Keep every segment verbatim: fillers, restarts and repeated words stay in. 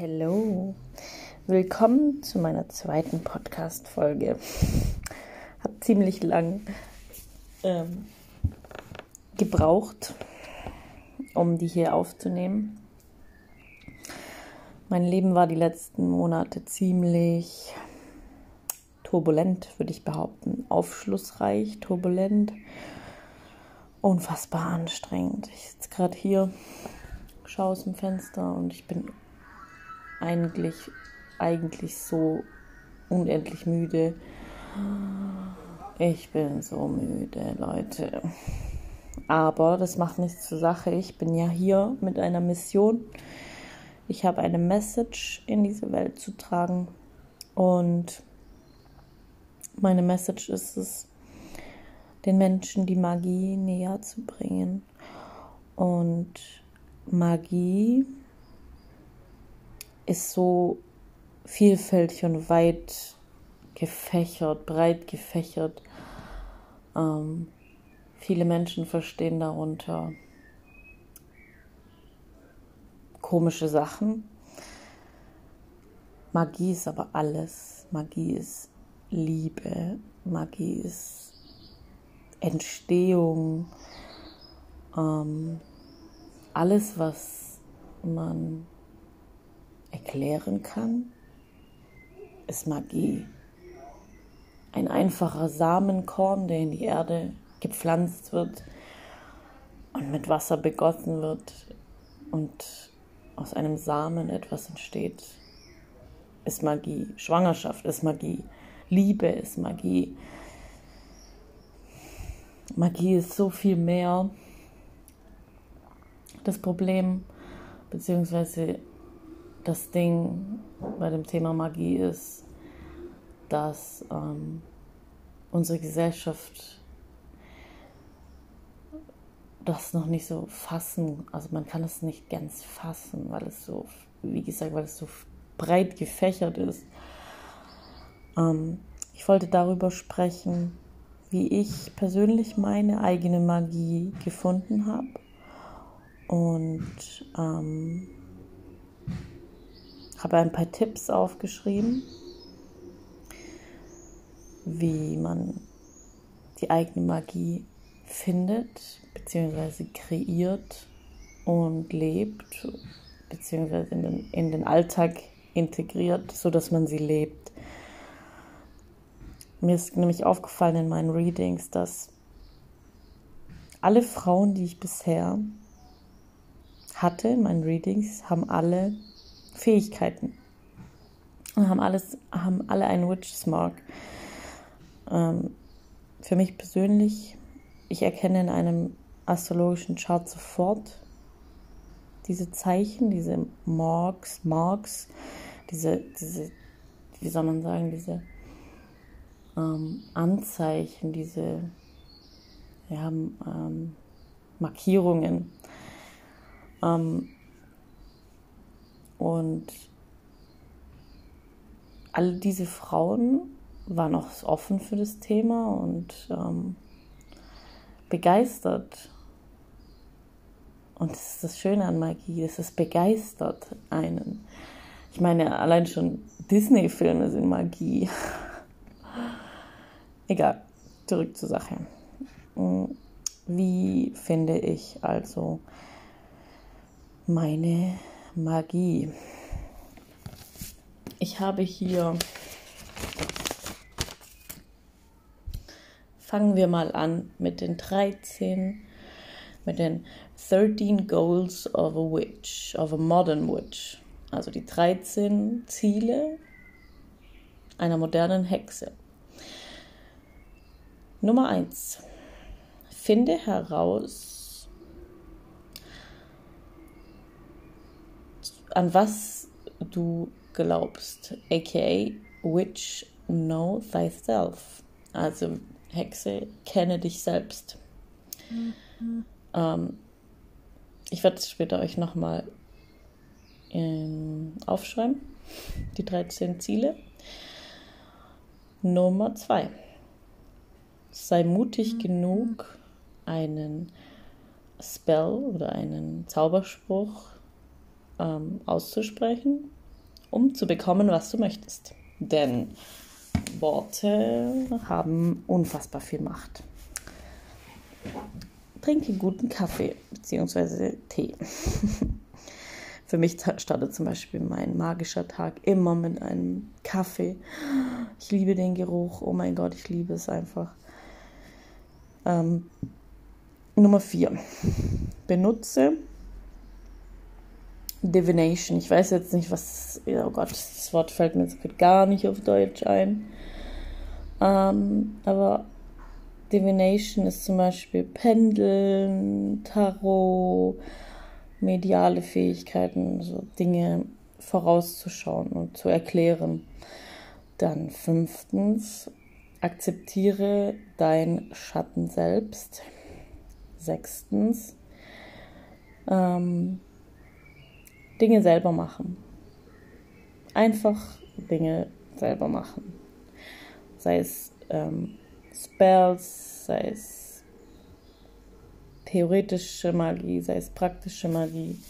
Hallo, willkommen zu meiner zweiten Podcast-Folge. Hab ziemlich lang ähm, gebraucht, um die hier aufzunehmen. Mein Leben war die letzten Monate ziemlich turbulent, würde ich behaupten. Aufschlussreich, turbulent, unfassbar anstrengend. Ich sitze gerade hier, schaue aus dem Fenster und ich bin eigentlich, eigentlich so unendlich müde. Ich bin so müde, Leute. Aber das macht nichts zur Sache. Ich bin ja hier mit einer Mission. Ich habe eine Message in diese Welt zu tragen und meine Message ist es, den Menschen die Magie näher zu bringen. Und Magie ist so vielfältig und weit gefächert, breit gefächert. Ähm, viele Menschen verstehen darunter komische Sachen. Magie ist aber alles. Magie ist Liebe, Magie ist Entstehung, ähm, alles, was man erklären kann, ist Magie. Ein einfacher Samenkorn, der in die Erde gepflanzt wird und mit Wasser begossen wird und aus einem Samen etwas entsteht, ist Magie. Schwangerschaft ist Magie. Liebe ist Magie. Magie ist so viel mehr. Das Problem, beziehungsweise das Ding bei dem Thema Magie ist, dass ähm, unsere Gesellschaft das noch nicht so fassen, also man kann es nicht ganz fassen, weil es so, wie gesagt, weil es so breit gefächert ist. Ähm, ich wollte darüber sprechen, wie ich persönlich meine eigene Magie gefunden habe und ähm, habe ein paar Tipps aufgeschrieben, wie man die eigene Magie findet bzw. kreiert und lebt bzw. in den, in den Alltag integriert, sodass man sie lebt. Mir ist nämlich aufgefallen in meinen Readings, dass alle Frauen, die ich bisher hatte in meinen Readings, haben alle Fähigkeiten und haben, alles, haben alle einen Witch's Mark. Ähm, für mich persönlich, ich erkenne in einem astrologischen Chart sofort diese Zeichen, diese Marks, Marks, diese, diese, wie soll man sagen, diese Ähm, Anzeichen, diese ja, ähm, Markierungen. Ähm, und all diese Frauen waren auch offen für das Thema und ähm, begeistert. Und das ist das Schöne an Magie, es ist begeistert einen. Ich meine, allein schon Disney-Filme sind Magie. Egal, zurück zur Sache. Wie finde ich also meine Magie? Ich habe hier... Fangen wir mal an mit den dreizehn, mit den thirteen Goals of a Witch, of a Modern Witch. Also die dreizehn Ziele einer modernen Hexe. Nummer eins. Finde heraus, an was du glaubst, aka Witch, know thyself. Also Hexe, kenne dich selbst. Mhm. Ähm, ich werde es später euch nochmal aufschreiben, die dreizehn Ziele. Nummer zwei. Sei mutig genug, einen Spell oder einen Zauberspruch ähm, auszusprechen um zu bekommen, was du möchtest. Denn Worte haben unfassbar viel Macht. Trinke guten Kaffee bzw. Tee. Für mich startet zum Beispiel mein magischer Tag immer mit einem Kaffee. Ich liebe den Geruch. Oh mein Gott, ich liebe es einfach. Ähm, Nummer vier. Benutze Divination. Ich weiß jetzt nicht, was... Oh Gott, das Wort fällt mir jetzt gar nicht auf Deutsch ein. Ähm, aber Divination ist zum Beispiel Pendeln, Tarot, mediale Fähigkeiten, so Dinge vorauszuschauen und zu erklären. Dann fünftens, akzeptiere dein Schatten selbst. Sechstens, ähm, Dinge selber machen. Einfach Dinge selber machen. Sei es ähm, Spells, sei es theoretische Magie, sei es praktische Magie.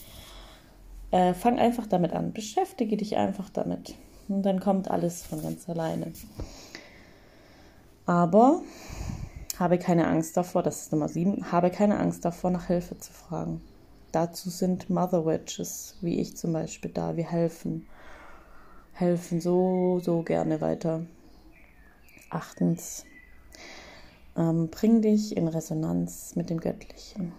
Äh, fang einfach damit an. Beschäftige dich einfach damit. Und dann kommt alles von ganz alleine. Aber habe keine Angst davor, das ist Nummer sieben, habe keine Angst davor, nach Hilfe zu fragen. Dazu sind Mother Witches, wie ich zum Beispiel, da. Wir helfen. Helfen so, so gerne weiter. Achtens. Ähm, bring dich in Resonanz mit dem Göttlichen.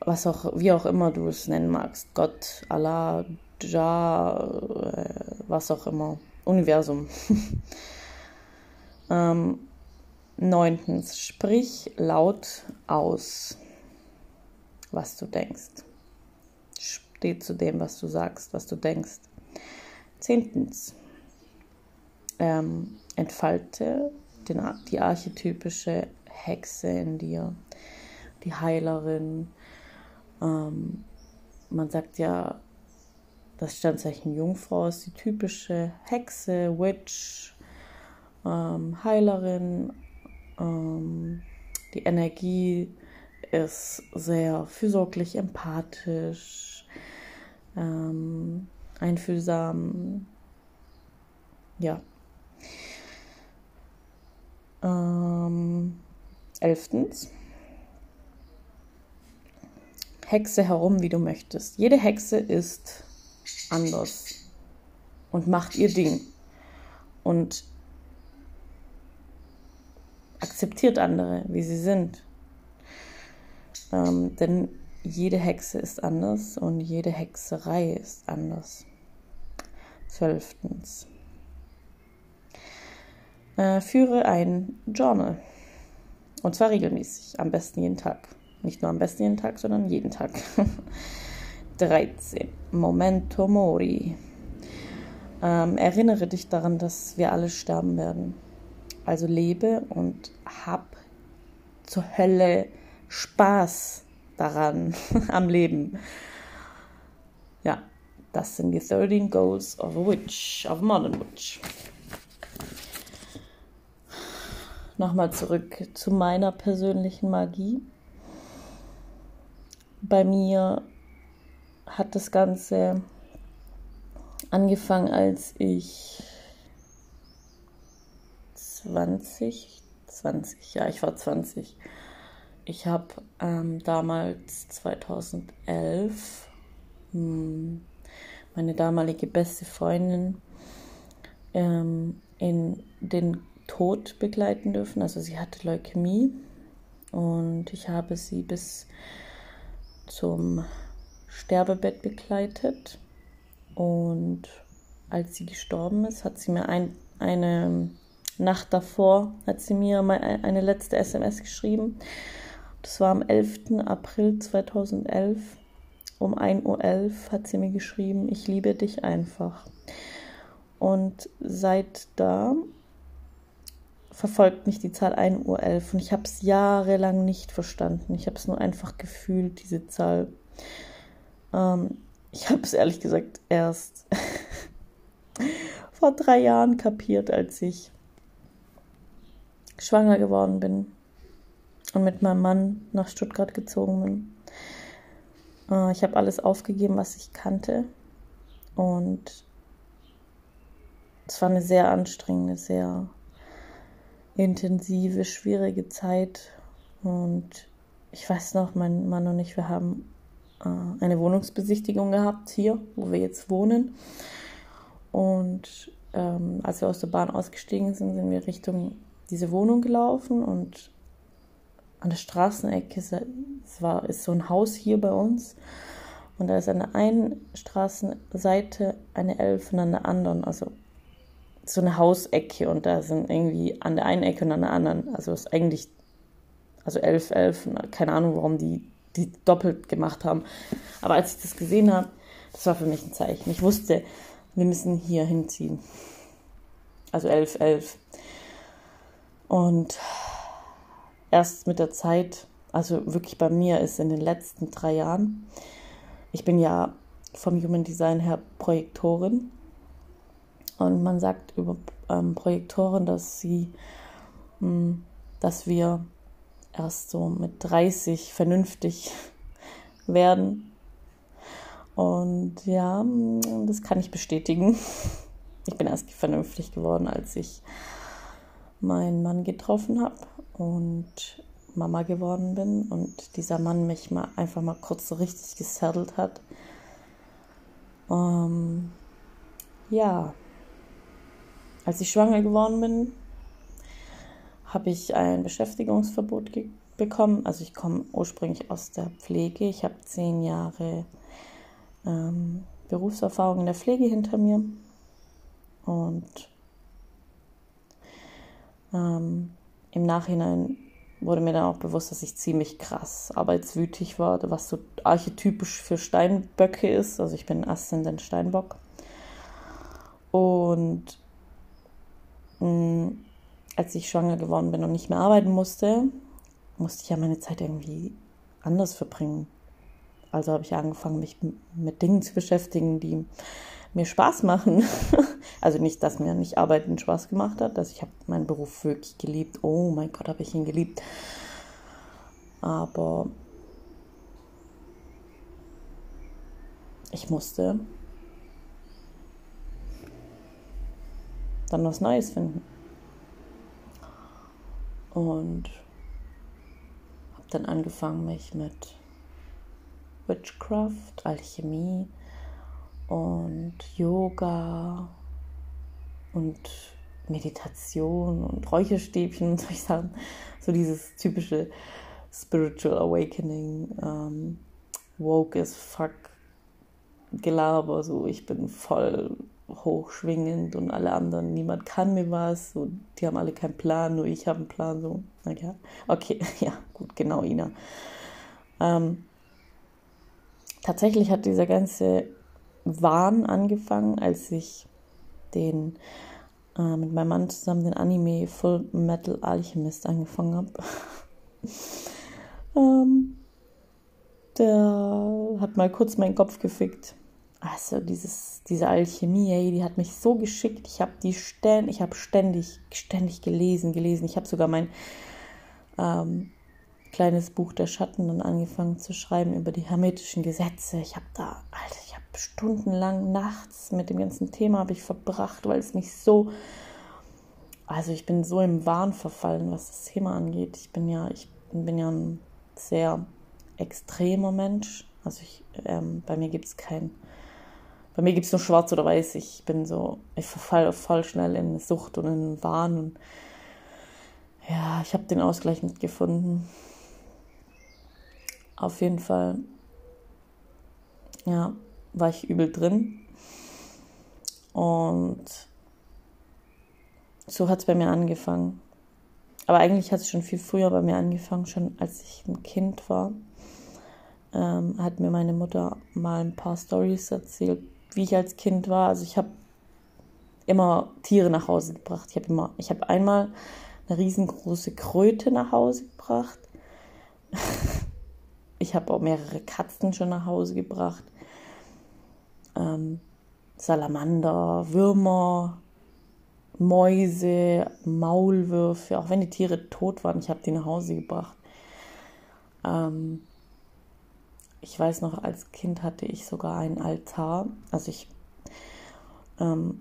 Was auch, wie auch immer du es nennen magst. Gott, Allah, Jah, äh, was auch immer. Universum. ähm, neuntens, sprich laut aus, was du denkst. Steh zu dem, was du sagst, was du denkst. Zehntens, ähm, entfalte den, die archetypische Hexe in dir, die Heilerin. Ähm, man sagt ja, das Sternzeichen Jungfrau ist die typische Hexe, Witch, ähm, Heilerin. Ähm, die Energie ist sehr fürsorglich, empathisch, ähm, einfühlsam. Ja. Ähm, elftens. Hexe herum, wie du möchtest. Jede Hexe ist anders und macht ihr Ding und akzeptiert andere, wie sie sind. Ähm, denn jede Hexe ist anders und jede Hexerei ist anders. Zwölftens. Führe ein Journal. Und zwar regelmäßig. Am besten jeden Tag. Nicht nur am besten jeden Tag, sondern jeden Tag. dreizehn. Memento Mori. Ähm, erinnere dich daran, dass wir alle sterben werden. Also lebe und hab zur Hölle Spaß daran, am Leben. Ja, das sind die thirteen Goals of a Witch, of a Modern Witch. Nochmal zurück zu meiner persönlichen Magie. Bei mir hat das Ganze angefangen, als ich zwanzig, zwanzig, ja, ich war zwanzig. Ich habe ähm, damals zweitausendelf mh, meine damalige beste Freundin ähm, in den Tod begleiten dürfen. Also sie hatte Leukämie und ich habe sie bis zum Sterbebett begleitet. Und als sie gestorben ist, hat sie mir ein, eine Nacht davor, hat sie mir eine letzte S M S geschrieben. Das war am elften April zweitausendelf. Um ein Uhr elf hat sie mir geschrieben, ich liebe dich einfach. Und seit da verfolgt mich die Zahl ein Uhr elf und ich habe es jahrelang nicht verstanden. Ich habe es nur einfach gefühlt, diese Zahl. Ähm, ich habe es ehrlich gesagt erst vor drei Jahren kapiert, als ich schwanger geworden bin und mit meinem Mann nach Stuttgart gezogen bin. Äh, ich habe alles aufgegeben, was ich kannte, Und es war eine sehr anstrengende, sehr intensive, schwierige Zeit. Und ich weiß noch, mein Mann und ich, wir haben äh, eine Wohnungsbesichtigung gehabt hier, wo wir jetzt wohnen. Und ähm, als wir aus der Bahn ausgestiegen sind, sind wir Richtung diese Wohnung gelaufen. Und an der Straßenecke ist, es war, ist so ein Haus hier bei uns. Und da ist an der einen Straßenseite eine Elf und an der anderen, also so eine Hausecke. Und da sind irgendwie an der einen Ecke und an der anderen, also ist eigentlich, also elf Elfen, keine Ahnung, warum die die doppelt gemacht haben. Aber als ich das gesehen habe, das war für mich ein Zeichen. Ich wusste, wir müssen hier hinziehen. Also elf Elf. Und erst mit der Zeit, also wirklich bei mir ist in den letzten drei Jahren, ich bin ja vom Human Design her Projektorin und man sagt über ähm, Projektoren, dass sie, mh, dass wir erst so mit dreißig vernünftig werden und ja, das kann ich bestätigen. Ich bin erst vernünftig geworden, als ich meinen Mann getroffen habe und Mama geworden bin und dieser Mann mich mal einfach mal kurz so richtig gesettelt hat. Ähm, ja, als ich schwanger geworden bin, habe ich ein Beschäftigungsverbot ge- bekommen. Also ich komme ursprünglich aus der Pflege. Ich habe zehn Jahre ähm, Berufserfahrung in der Pflege hinter mir und ähm, im Nachhinein wurde mir dann auch bewusst, dass ich ziemlich krass arbeitswütig war, was so archetypisch für Steinböcke ist. Also ich bin Aszendent Steinbock. Und mh, als ich schwanger geworden bin und nicht mehr arbeiten musste, musste ich ja meine Zeit irgendwie anders verbringen. Also habe ich angefangen, mich mit Dingen zu beschäftigen, die mir Spaß machen. Also nicht, dass mir nicht Arbeiten Spaß gemacht hat. Also ich habe meinen Beruf wirklich geliebt. Oh mein Gott, habe ich ihn geliebt. Aber ich musste dann was Neues finden. Und habe dann angefangen, mich mit Witchcraft, Alchemie und Yoga und Meditation und Räucherstäbchen und solche Sachen. So dieses typische Spiritual Awakening, ähm, woke as fuck Gelaber, so ich bin voll hochschwingend und alle anderen, niemand kann mir was, so, die haben alle keinen Plan, nur ich habe einen Plan, so, okay, okay, ja, gut, genau, Ina. Ähm, tatsächlich hat dieser ganze Wahn angefangen, als ich den äh, mit meinem Mann zusammen den Anime Full Metal Alchemist angefangen habe. ähm, der hat mal kurz meinen Kopf gefickt. Also dieses, diese Alchemie, ey, die hat mich so geschickt. Ich habe die Stellen, ich habe ständig, ständig gelesen, gelesen. Ich habe sogar mein ähm, kleines Buch der Schatten dann angefangen zu schreiben über die hermetischen Gesetze. Ich habe da, Alter, ich habe stundenlang nachts mit dem ganzen Thema habe ich verbracht, weil es mich so, also ich bin so im Wahn verfallen, was das Thema angeht. Ich bin ja, ich bin ja ein sehr extremer Mensch. Also ich, ähm, bei mir gibt es kein, bei mir gibt es nur schwarz oder weiß. Ich bin so, ich verfalle voll schnell in Sucht und in Wahn und ja, ich habe den Ausgleich nicht gefunden. Auf jeden Fall, ja, war ich übel drin und so hat es bei mir angefangen. Aber eigentlich hat es schon viel früher bei mir angefangen, schon als ich ein Kind war. Ähm, hat mir meine Mutter mal ein paar Storys erzählt, wie ich als Kind war. Also ich habe immer Tiere nach Hause gebracht. Ich habe immer, ich habe einmal eine riesengroße Kröte nach Hause gebracht. Ich habe auch mehrere Katzen schon nach Hause gebracht. Ähm, Salamander, Würmer, Mäuse, Maulwürfe, auch wenn die Tiere tot waren, ich habe die nach Hause gebracht. Ähm, ich weiß noch, als Kind hatte ich sogar einen Altar, also ich Ähm,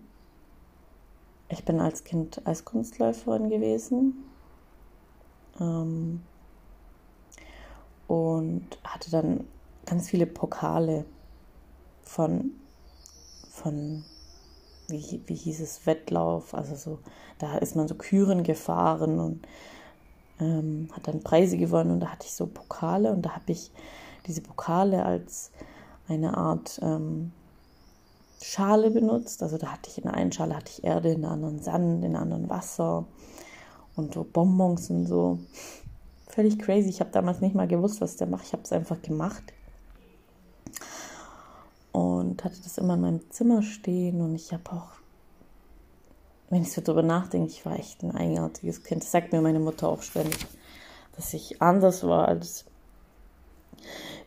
ich bin als Kind Eiskunstläuferin gewesen ähm, und hatte dann ganz viele Pokale von, von wie, wie hieß es, Wettlauf, also so, da ist man so Küren gefahren und ähm, hat dann Preise gewonnen und da hatte ich so Pokale und da habe ich diese Pokale als eine Art ähm, Schale benutzt, also da hatte ich in der einen Schale hatte ich Erde, in der anderen Sand, in der anderen Wasser und so Bonbons und so. Völlig crazy, ich habe damals nicht mal gewusst, was der macht, ich habe es einfach gemacht und hatte das immer in meinem Zimmer stehen und ich habe auch, wenn ich so drüber nachdenke, ich war echt ein eigenartiges Kind. Das sagt mir meine Mutter auch ständig, dass ich anders war als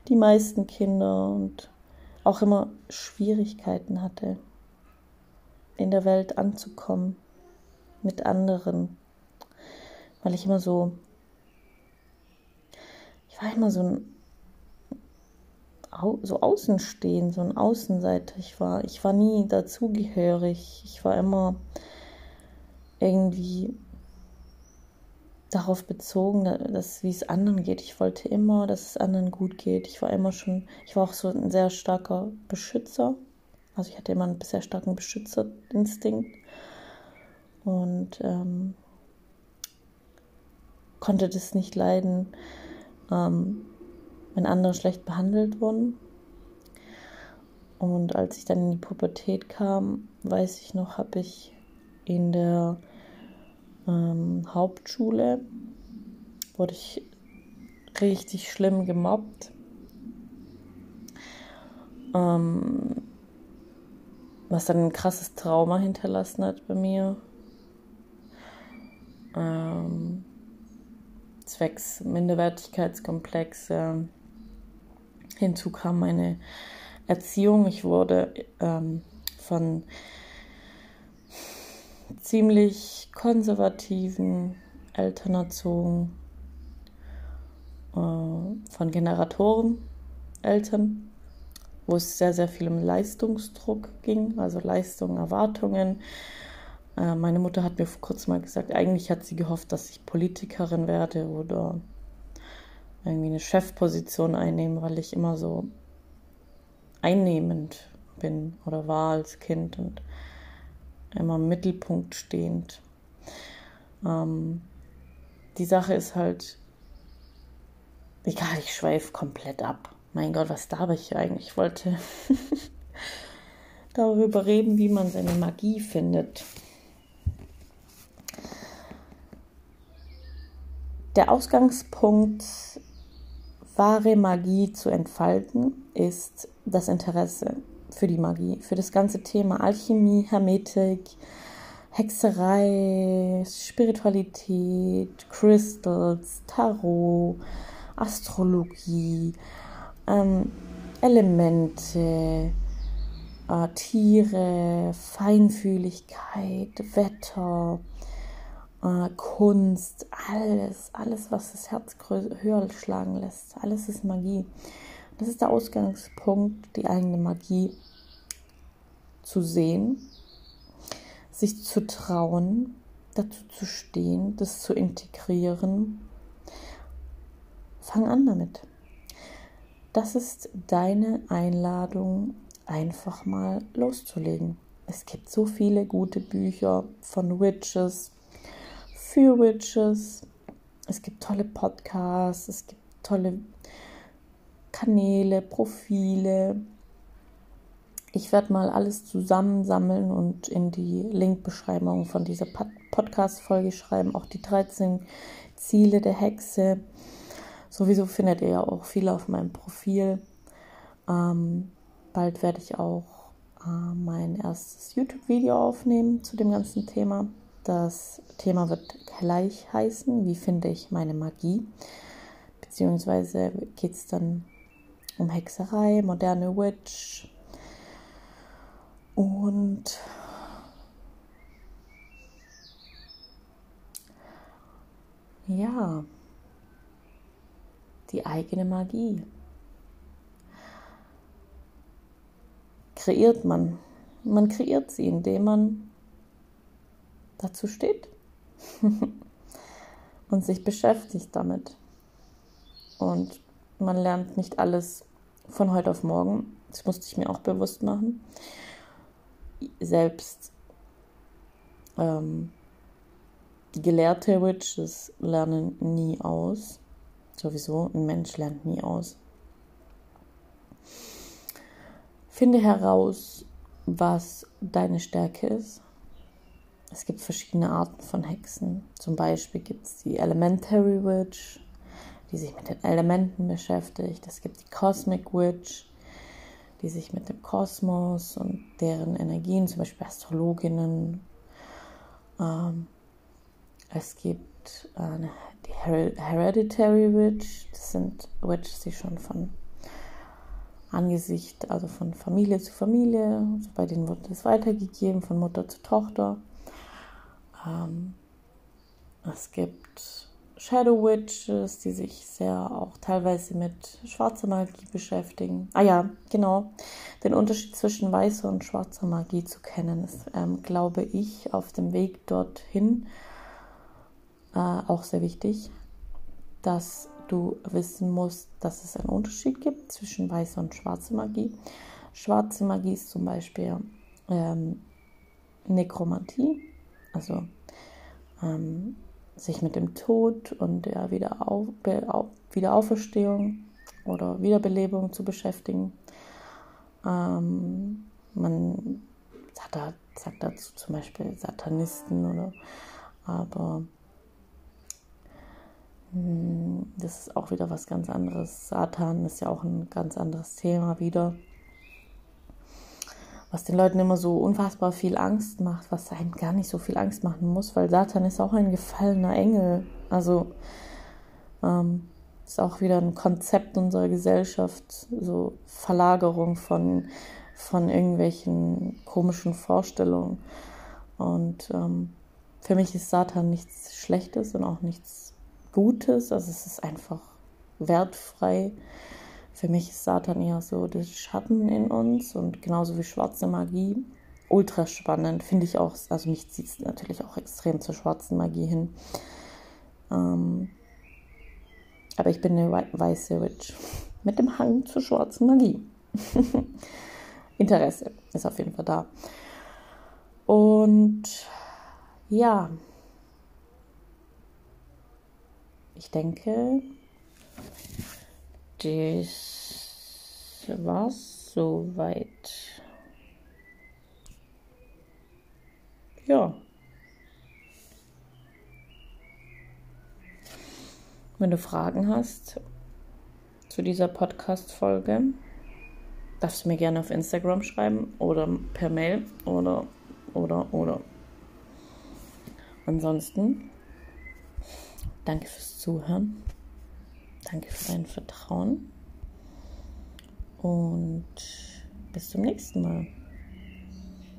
die meisten Kinder und auch immer Schwierigkeiten hatte, in der Welt anzukommen mit anderen, weil ich immer so, ich war immer so ein so Außenstehend, so ein Außenseiter. Ich war, ich war nie dazugehörig. Ich war immer irgendwie darauf bezogen, dass wie es anderen geht. Ich wollte immer, dass es anderen gut geht. Ich war immer schon, ich war auch so ein sehr starker Beschützer. Also ich hatte immer einen sehr starken Beschützerinstinkt und ähm, konnte das nicht leiden, ähm, wenn andere schlecht behandelt wurden. Und als ich dann in die Pubertät kam, weiß ich noch, habe ich in der Ähm, Hauptschule wurde ich richtig schlimm gemobbt, ähm, was dann ein krasses Trauma hinterlassen hat bei mir, ähm, zwecks Minderwertigkeitskomplexe. Hinzu kam meine Erziehung, ich wurde ähm, von ziemlich konservativen Eltern erzogen, äh, von Generatoren-Eltern, wo es sehr, sehr viel um Leistungsdruck ging, also Leistungen, Erwartungen. Äh, meine Mutter hat mir vor kurzem mal gesagt, eigentlich hat sie gehofft, dass ich Politikerin werde oder irgendwie eine Chefposition einnehme, weil ich immer so einnehmend bin oder war als Kind und immer im Mittelpunkt stehend. Ähm, die Sache ist halt, egal, ich schweife komplett ab. Mein Gott, was darf ich hier eigentlich? Ich wollte darüber reden, wie man seine Magie findet. Der Ausgangspunkt, wahre Magie zu entfalten, ist das Interesse für die Magie, für das ganze Thema Alchemie, Hermetik, Hexerei, Spiritualität, Crystals, Tarot, Astrologie, ähm, Elemente, äh, Tiere, Feinfühligkeit, Wetter, äh, Kunst, alles, alles, was das Herz höher schlagen lässt, alles ist Magie. Das ist der Ausgangspunkt, die eigene Magie zu sehen, sich zu trauen, dazu zu stehen, das zu integrieren. Fang an damit. Das ist deine Einladung, einfach mal loszulegen. Es gibt so viele gute Bücher von Witches, für Witches. Es gibt tolle Podcasts, es gibt tolle Kanäle, Profile. Ich werde mal alles zusammensammeln und in die Linkbeschreibung von dieser Podcast-Folge schreiben. Auch die dreizehn Ziele der Hexe. Sowieso findet ihr ja auch viele auf meinem Profil. Ähm, bald werde ich auch äh, mein erstes YouTube-Video aufnehmen zu dem ganzen Thema. Das Thema wird gleich heißen: Wie finde ich meine Magie? Beziehungsweise geht es dann um Hexerei, moderne Witch und ja, die eigene Magie. Kreiert man Man kreiert sie, indem man dazu steht und sich beschäftigt damit. Und man lernt nicht alles von heute auf morgen. Das musste ich mir auch bewusst machen. Selbst ähm, gelehrte Witches lernen nie aus. Sowieso, ein Mensch lernt nie aus. Finde heraus, was deine Stärke ist. Es gibt verschiedene Arten von Hexen. Zum Beispiel gibt es die Elementary Witch, die sich mit den Elementen beschäftigt. Es gibt die Cosmic Witch, die sich mit dem Kosmos und deren Energien, zum Beispiel Astrologinnen. Ähm, es gibt äh, die Her Hereditary Witch. Das sind Witches, die schon von Angesicht, also von Familie zu Familie, also bei denen wird es weitergegeben, von Mutter zu Tochter. Ähm, es gibt Shadow Witches, die sich sehr auch teilweise mit schwarzer Magie beschäftigen. Ah ja, genau. Den Unterschied zwischen weißer und schwarzer Magie zu kennen, ist, ähm, glaube ich, auf dem Weg dorthin äh, auch sehr wichtig, dass du wissen musst, dass es einen Unterschied gibt zwischen weißer und schwarzer Magie. Schwarze Magie ist zum Beispiel ähm, Nekromantie, also ähm, sich mit dem Tod und der Wiederauf Wiederauferstehung oder Wiederbelebung zu beschäftigen. Ähm, man sagt, sagt dazu zum Beispiel Satanisten, oder aber das ist auch wieder was ganz anderes. Satan ist ja auch ein ganz anderes Thema wieder, was den Leuten immer so unfassbar viel Angst macht, was einem gar nicht so viel Angst machen muss, weil Satan ist auch ein gefallener Engel. Also ähm, ist auch wieder ein Konzept unserer Gesellschaft, so Verlagerung von, von irgendwelchen komischen Vorstellungen. Und ähm, für mich ist Satan nichts Schlechtes und auch nichts Gutes, also es ist einfach wertfrei. Für mich ist Satan eher so der Schatten in uns, und genauso wie schwarze Magie. Ultra spannend, finde ich auch. Also mich zieht es natürlich auch extrem zur schwarzen Magie hin. Ähm, aber ich bin eine weiße Witch mit dem Hang zur schwarzen Magie. Interesse ist auf jeden Fall da. Und ja, ich denke, das war's soweit. Ja. Wenn du Fragen hast zu dieser Podcast-Folge, darfst du mir gerne auf Instagram schreiben oder per Mail oder, oder, oder. Ansonsten, danke fürs Zuhören, danke für dein Vertrauen und bis zum nächsten Mal.